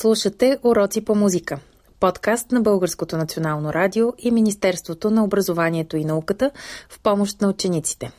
Слушате Уроци по музика, подкаст на Българското национално радио и Министерството на образованието и науката в помощ на учениците.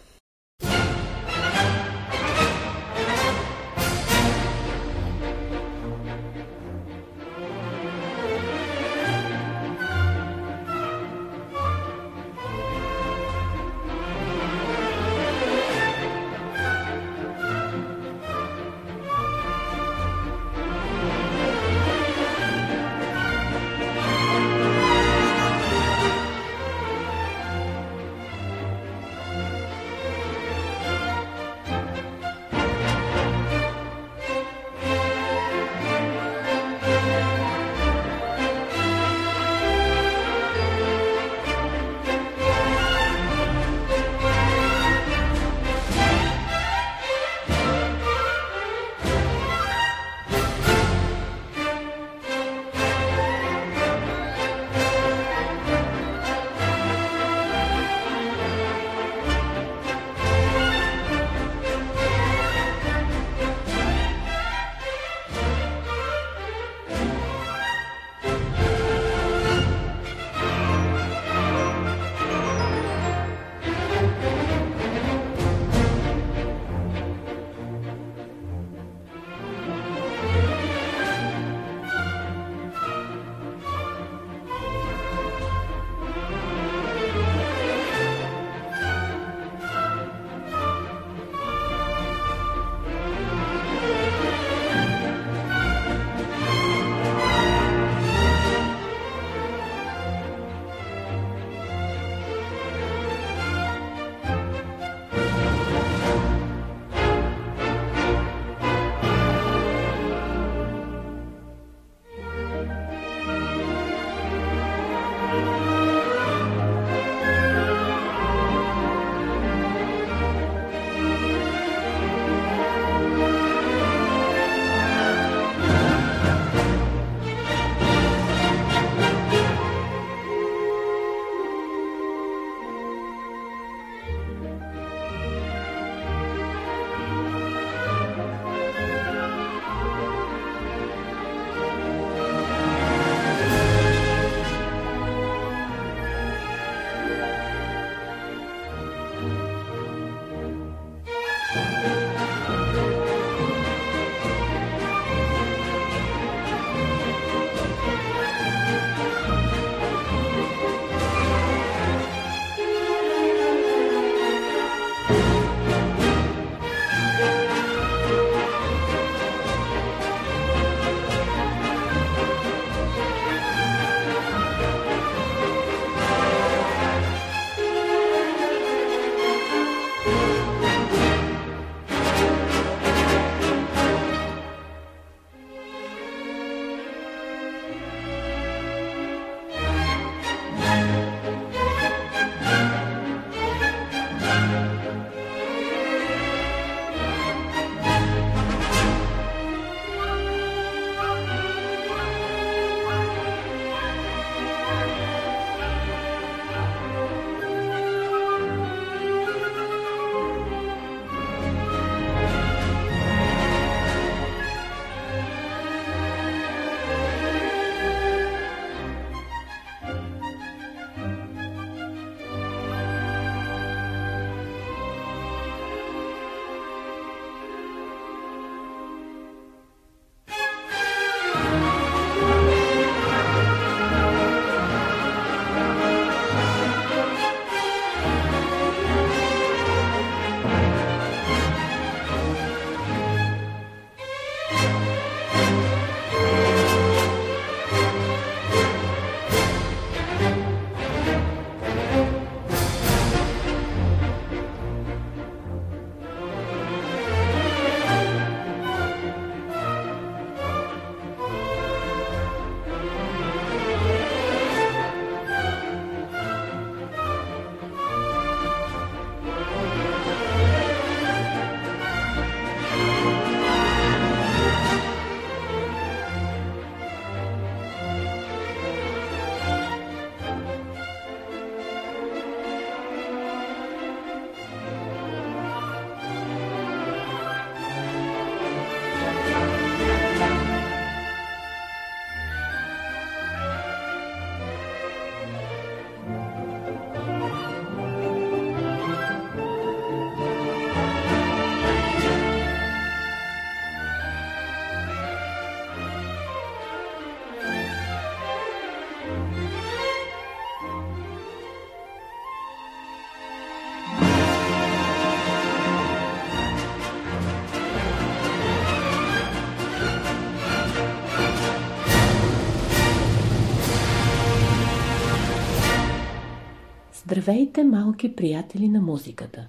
Здравейте, малки приятели на музиката!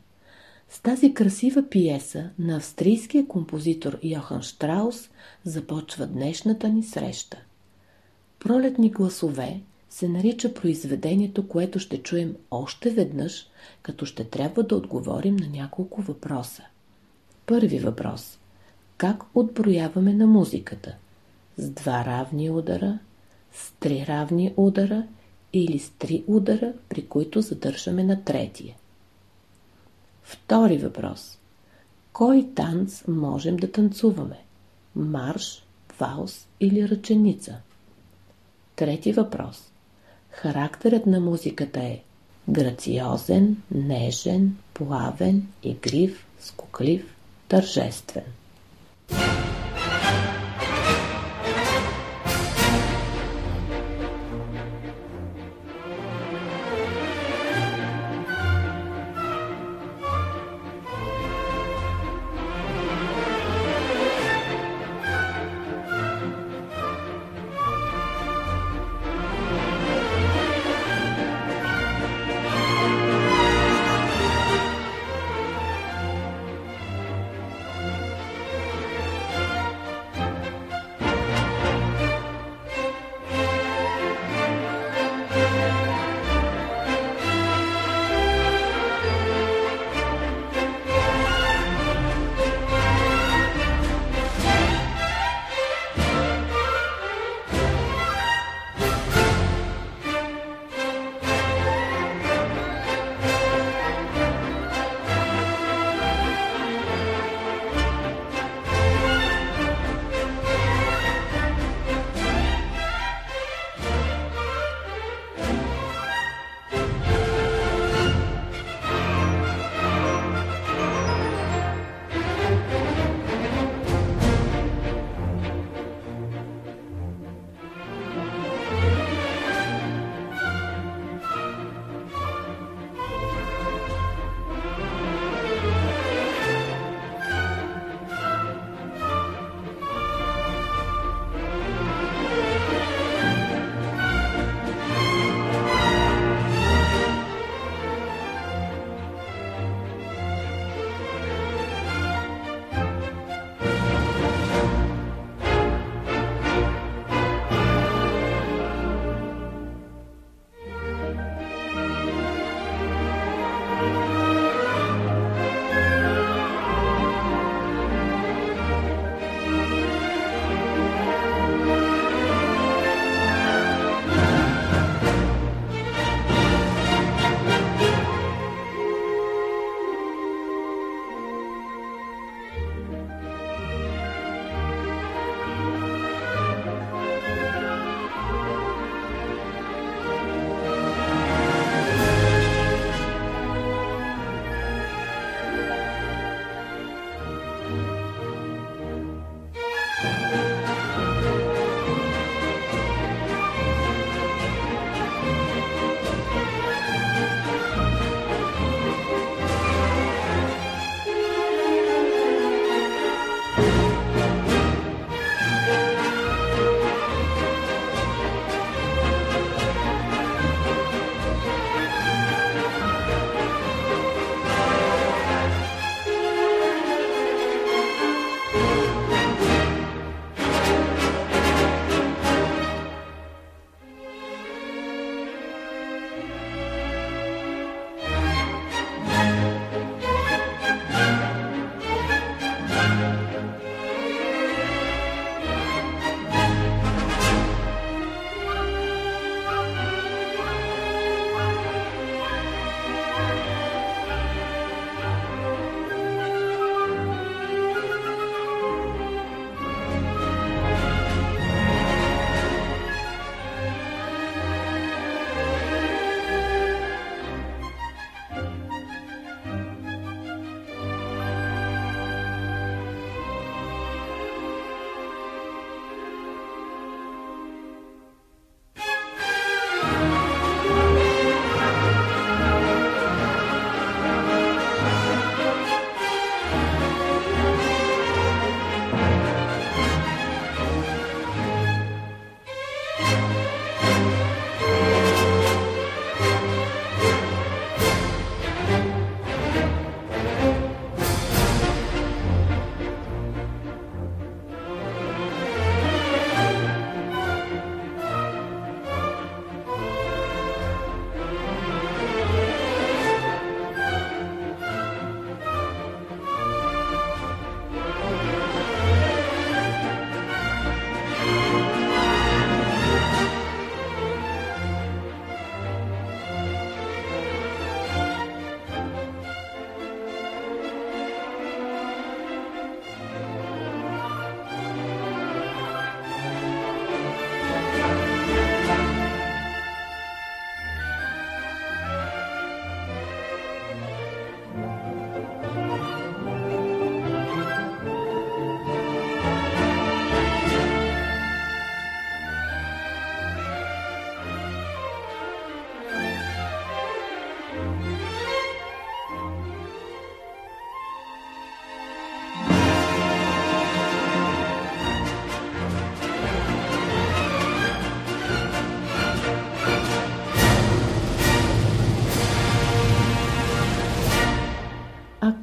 С тази красива пиеса на австрийския композитор Йохан Штраус започва днешната ни среща. Пролетни гласове се нарича произведението, което ще чуем още веднъж, като ще трябва да отговорим на няколко въпроса. Първи въпрос. Как отброяваме на музиката? С 2 равни удара, с 3 равни удара или с 3 удара, при които задържаме на третия? Втори въпрос. Кой танц можем да танцуваме? Марш, валс или ръченица? Трети въпрос. Характерът на музиката е грациозен, нежен, плавен, игрив, скуклив, тържествен.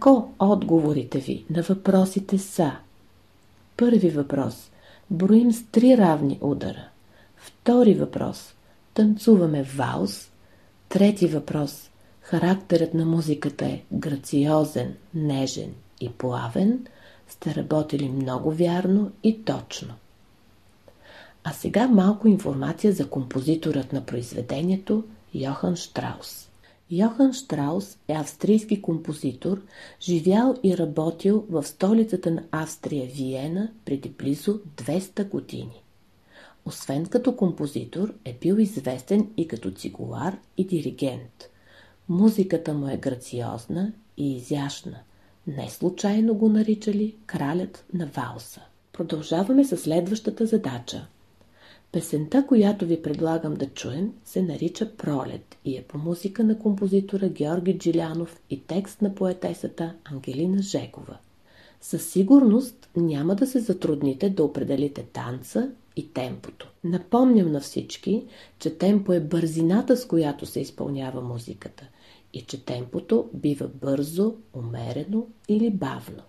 Ако отговорите ви на въпросите са: първи въпрос – броим с 3 равни удара, втори въпрос – танцуваме валс, трети въпрос – характерът на музиката е грациозен, нежен и плавен, сте работили много вярно и точно. А сега малко информация за композиторът на произведението Йохан Штраус. Йохан Штраус е австрийски композитор, живял и работил в столицата на Австрия Виена преди близо 200 години. Освен като композитор, е бил известен и като цигулар и диригент. Музиката му е грациозна и изящна. Не случайно го наричали кралят на валса. Продължаваме със следващата задача. Песента, която ви предлагам да чуем, се нарича Пролет и е по музика на композитора Георги Джилянов и текст на поетесата Ангелина Жегова. Със сигурност няма да се затрудните да определите танца и темпото. Напомням на всички, че темпо е бързината, с която се изпълнява музиката и че темпото бива бързо, умерено или бавно.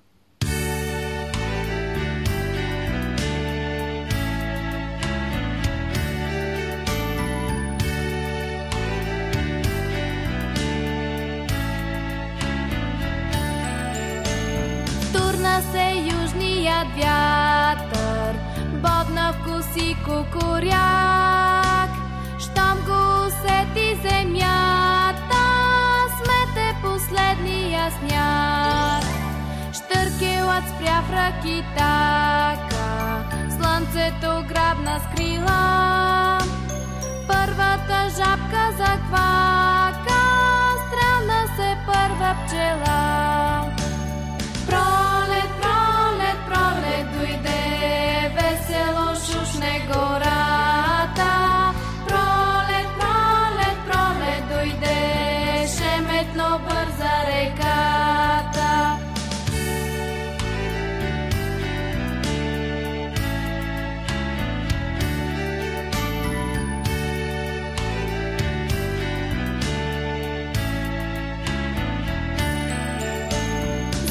Вятър, бодна вкуси кукуряк, щом го усети земята, смете последния сняг. Щъркелът спря в ракитака, слънцето грабна с крила, първата жабка заквака, страна се първа пчела.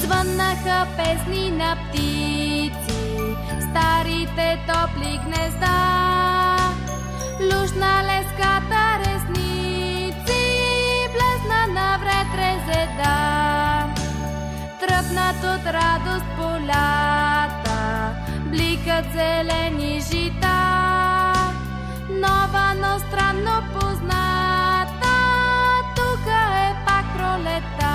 Звъннаха песни на птици, старите топли гнезда, лушна леската ресници, блесна навред резеда. Тръпнат от радост полята, бликат зелени жита, нова, но странно позната, тук е пак пролета.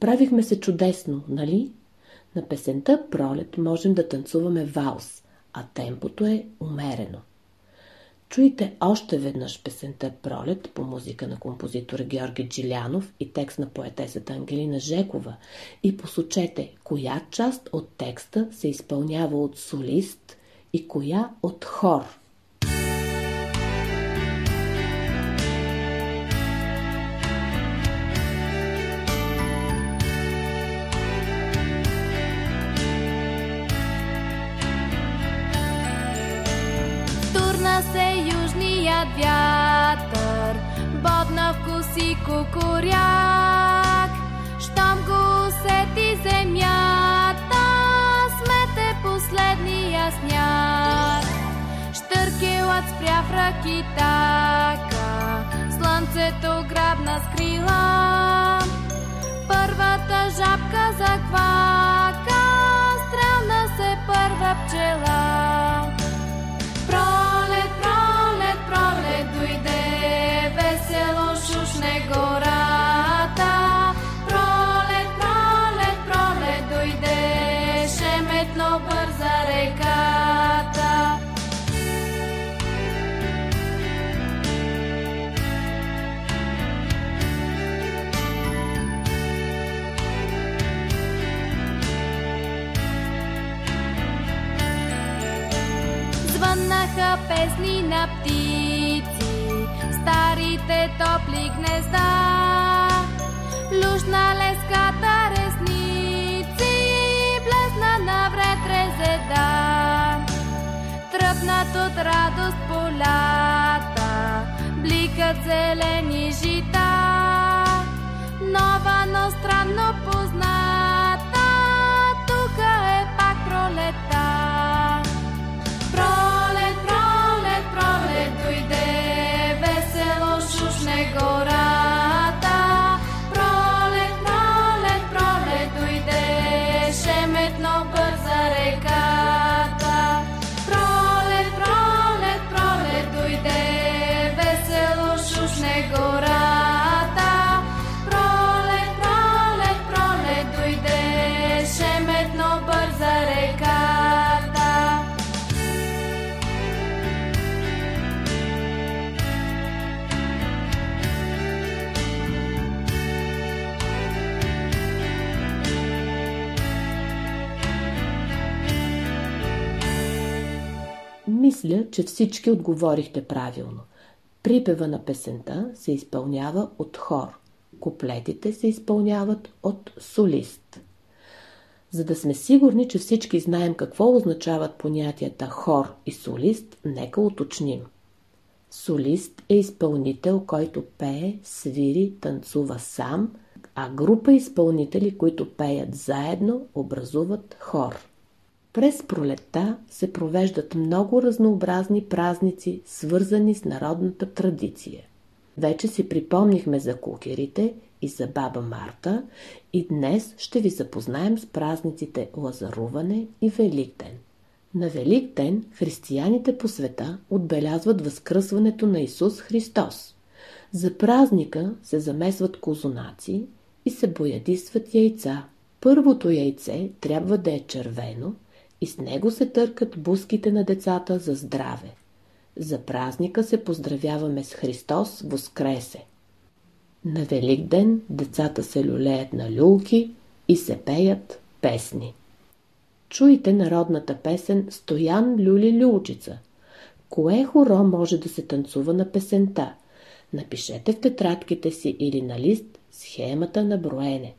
Правихме се чудесно, нали? На песента Пролет можем да танцуваме валс, а темпото е умерено. Чуйте още веднъж песента Пролет по музика на композитора Георги Джилянов и текст на поетесата Ангелина Жегова и посочете коя част от текста се изпълнява от солист и коя от хор. Вятър, бодна вкуси кукуряк, щом го усети земята, смете последния сняг. Щъркелът спря в ракитака, слънцето грабна с крила, първата жабка заквака, страна се първа пчела. Пролет дойде, весело шушне гората, звъннаха песни на птици, старите топли гнезда, плюшна леската ресници, блесна навред резеда. Тръпнат от радост полята, бликат зелени жита, нова, но странно позната, тук е пак пролета. Пролет, пролет, пролет дойде, весело шушне гората. Пролет, пролет, пролет дойде, шеметно бърза реката. Пролет, пролет, пролет дойде, весело шушне гората. Пролет, пролет, пролет дойде, шеметно бърза реката. Мисля, че всички отговорихте правилно. Припева на песента се изпълнява от хор. Куплетите се изпълняват от солист. За да сме сигурни, че всички знаем какво означават понятията хор и солист, нека уточним. Солист е изпълнител, който пее, свири, танцува сам, а група изпълнители, които пеят заедно, образуват хор. През пролетта се провеждат много разнообразни празници, свързани с народната традиция. Вече си припомнихме за кукерите и за баба Марта и днес ще ви запознаем с празниците Лазаруване и Великден. На Великден християните по света отбелязват възкръсването на Исус Христос. За празника се замесват козунаци и се боядисват яйца. Първото яйце трябва да е червено, и с него се търкат буските на децата за здраве. За празника се поздравяваме с Христос Воскресе. На Великден децата се люлеят на люлки и се пеят песни. Чуйте народната песен «Стоян люли люлчица». Кое хоро може да се танцува на песента? Напишете в тетрадките си или на лист схемата на броене.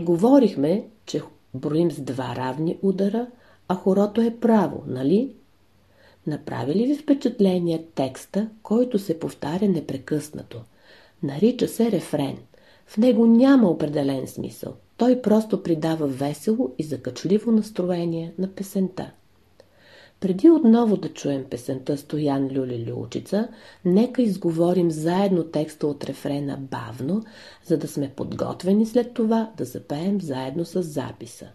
Говорихме, че броим с два равни удара, а хорото е право, нали? Направи ли ви впечатление текста, който се повтаря непрекъснато? Нарича се рефрен. В него няма определен смисъл. Той просто придава весело и закачливо настроение на песента. Преди отново да чуем песента «Стоян люли люлчица», нека изговорим заедно текста от рефрена бавно, за да сме подготвени след това да запеем заедно с записа.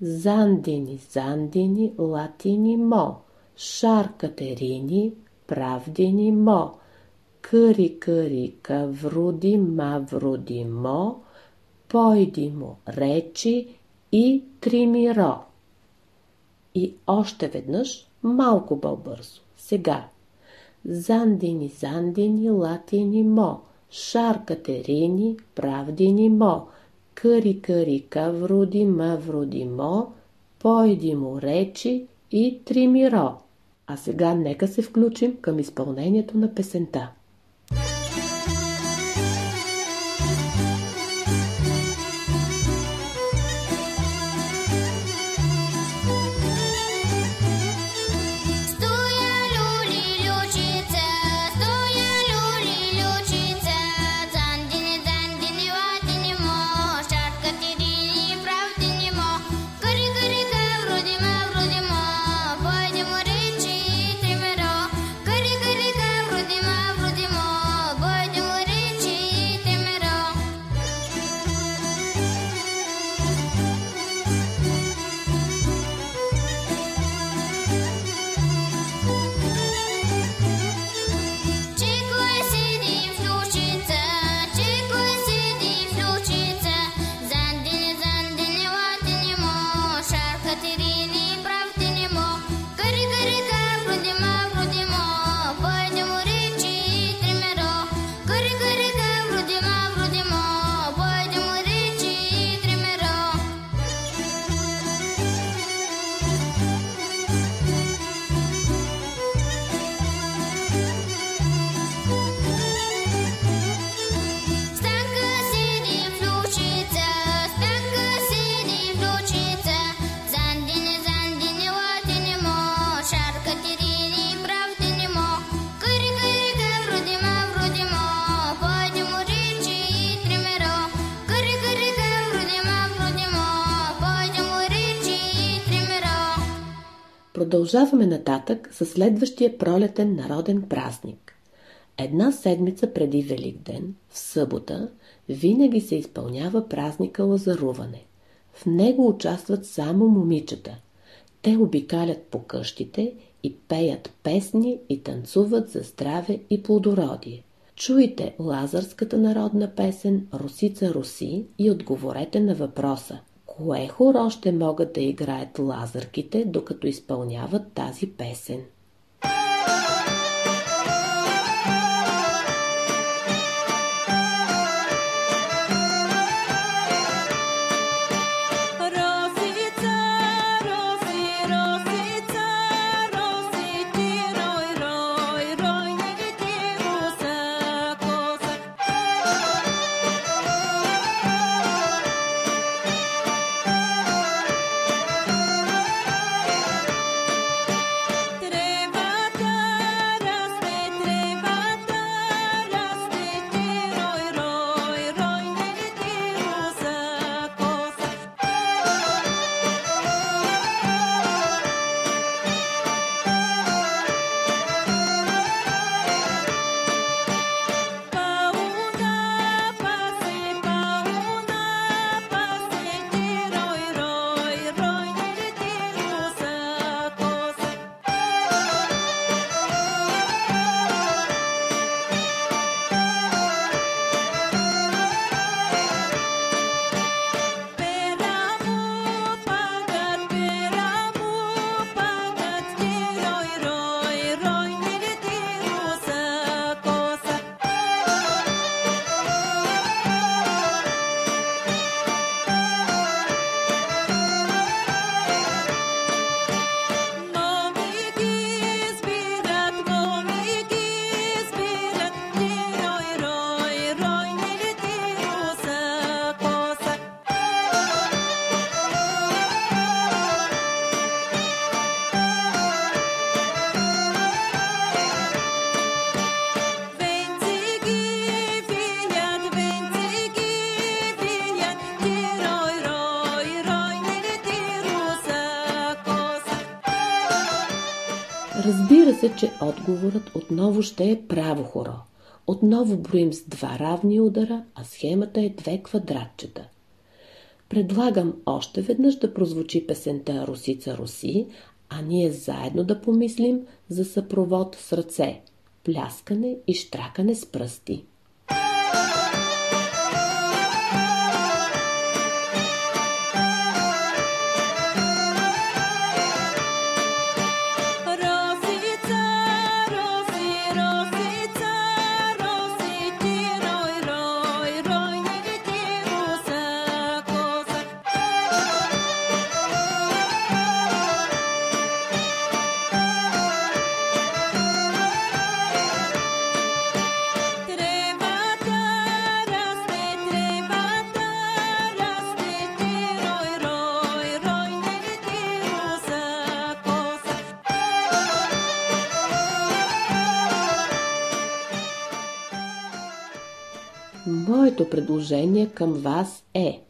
Зандини, зандини, латини мо, шар катерини, правдини мо, Кърика, вруди, мавруди, мо, пойди му, речи и тримиро. И още веднъж, малко по-бързо. Сега. Зандини, зандини, латини, мо, шаркатерини, правдини, мо, кърика, вруди, мавруди, мо, пойди му, речи и тримиро. А сега нека се включим към изпълнението на песента. Продължаваме нататък със следващия пролетен народен празник. Една седмица преди Великден, в събота, винаги се изпълнява празника Лазаруване. В него участват само момичета. Те обикалят по къщите и пеят песни и танцуват за здраве и плодородие. Чуйте лазарската народна песен «Русица Руси» и отговорете на въпроса: кое хоро ще могат да играят лазарките, докато изпълняват тази песен? Разбира се, че отговорът отново ще е право хоро. Отново броим с два равни удара, а схемата е две квадратчета. Предлагам още веднъж да прозвучи песента «Русица Руси», а ние заедно да помислим за съпровод с ръце. пляскане и щракане с пръсти. Моето предложение към вас е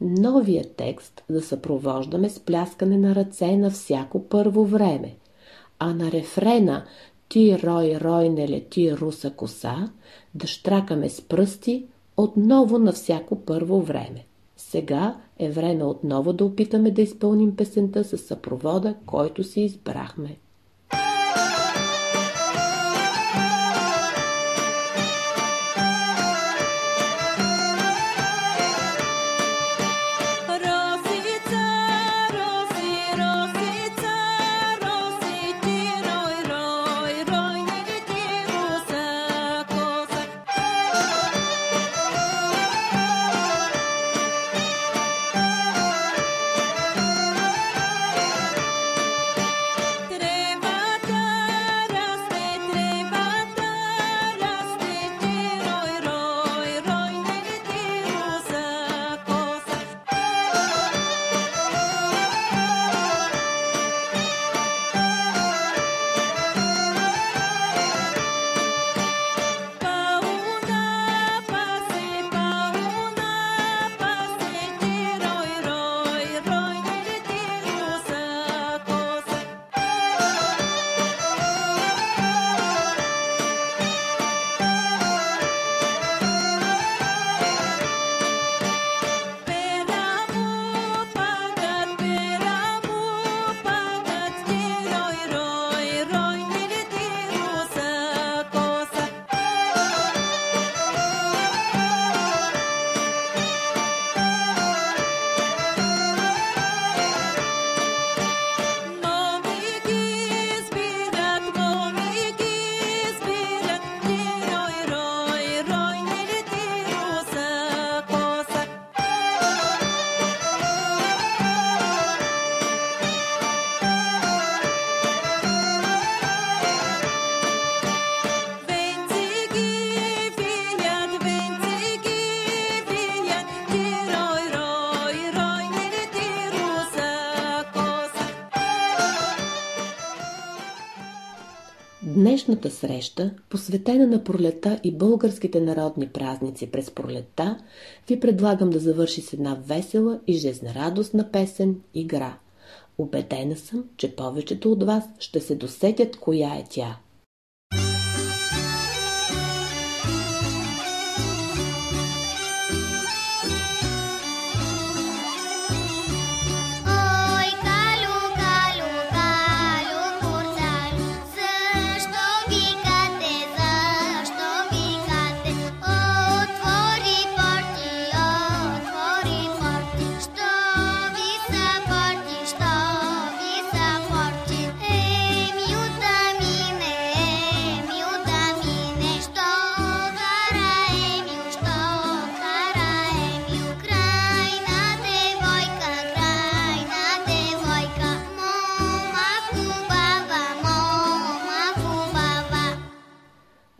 новия текст да съпровождаме с пляскане на ръце на всяко първо време, а на рефрена «Ти, рой, рой, не лети, руса коса» да щракаме с пръсти отново на всяко първо време. Сега е време отново да опитаме да изпълним песента с съпровода, който си избрахме. Днешната среща, посветена на пролета и българските народни празници през пролета, ви предлагам да завърши с една весела и жизнерадостна песен «Игра». Убедена съм, че повечето от вас ще се досетят коя е тя.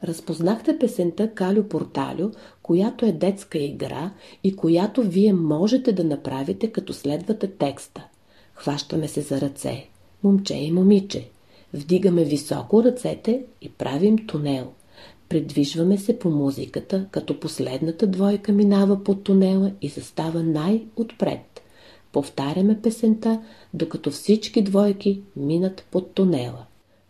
Разпознахте песента «Калю Порталю», която е детска игра и която вие можете да направите, като следвате текста. Хващаме се за ръце, момче и момиче. Вдигаме високо ръцете и правим тунел. Придвижваме се по музиката, като последната двойка минава под тунела и застава най-отпред. Повтаряме песента, докато всички двойки минат под тунела.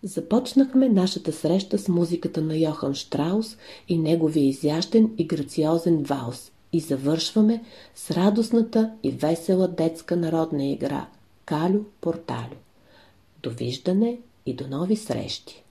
Започнахме нашата среща с музиката на Йохан Штраус и неговия изящен и грациозен валс и завършваме с радостната и весела детска народна игра «Калю Порталю». Довиждане и до нови срещи!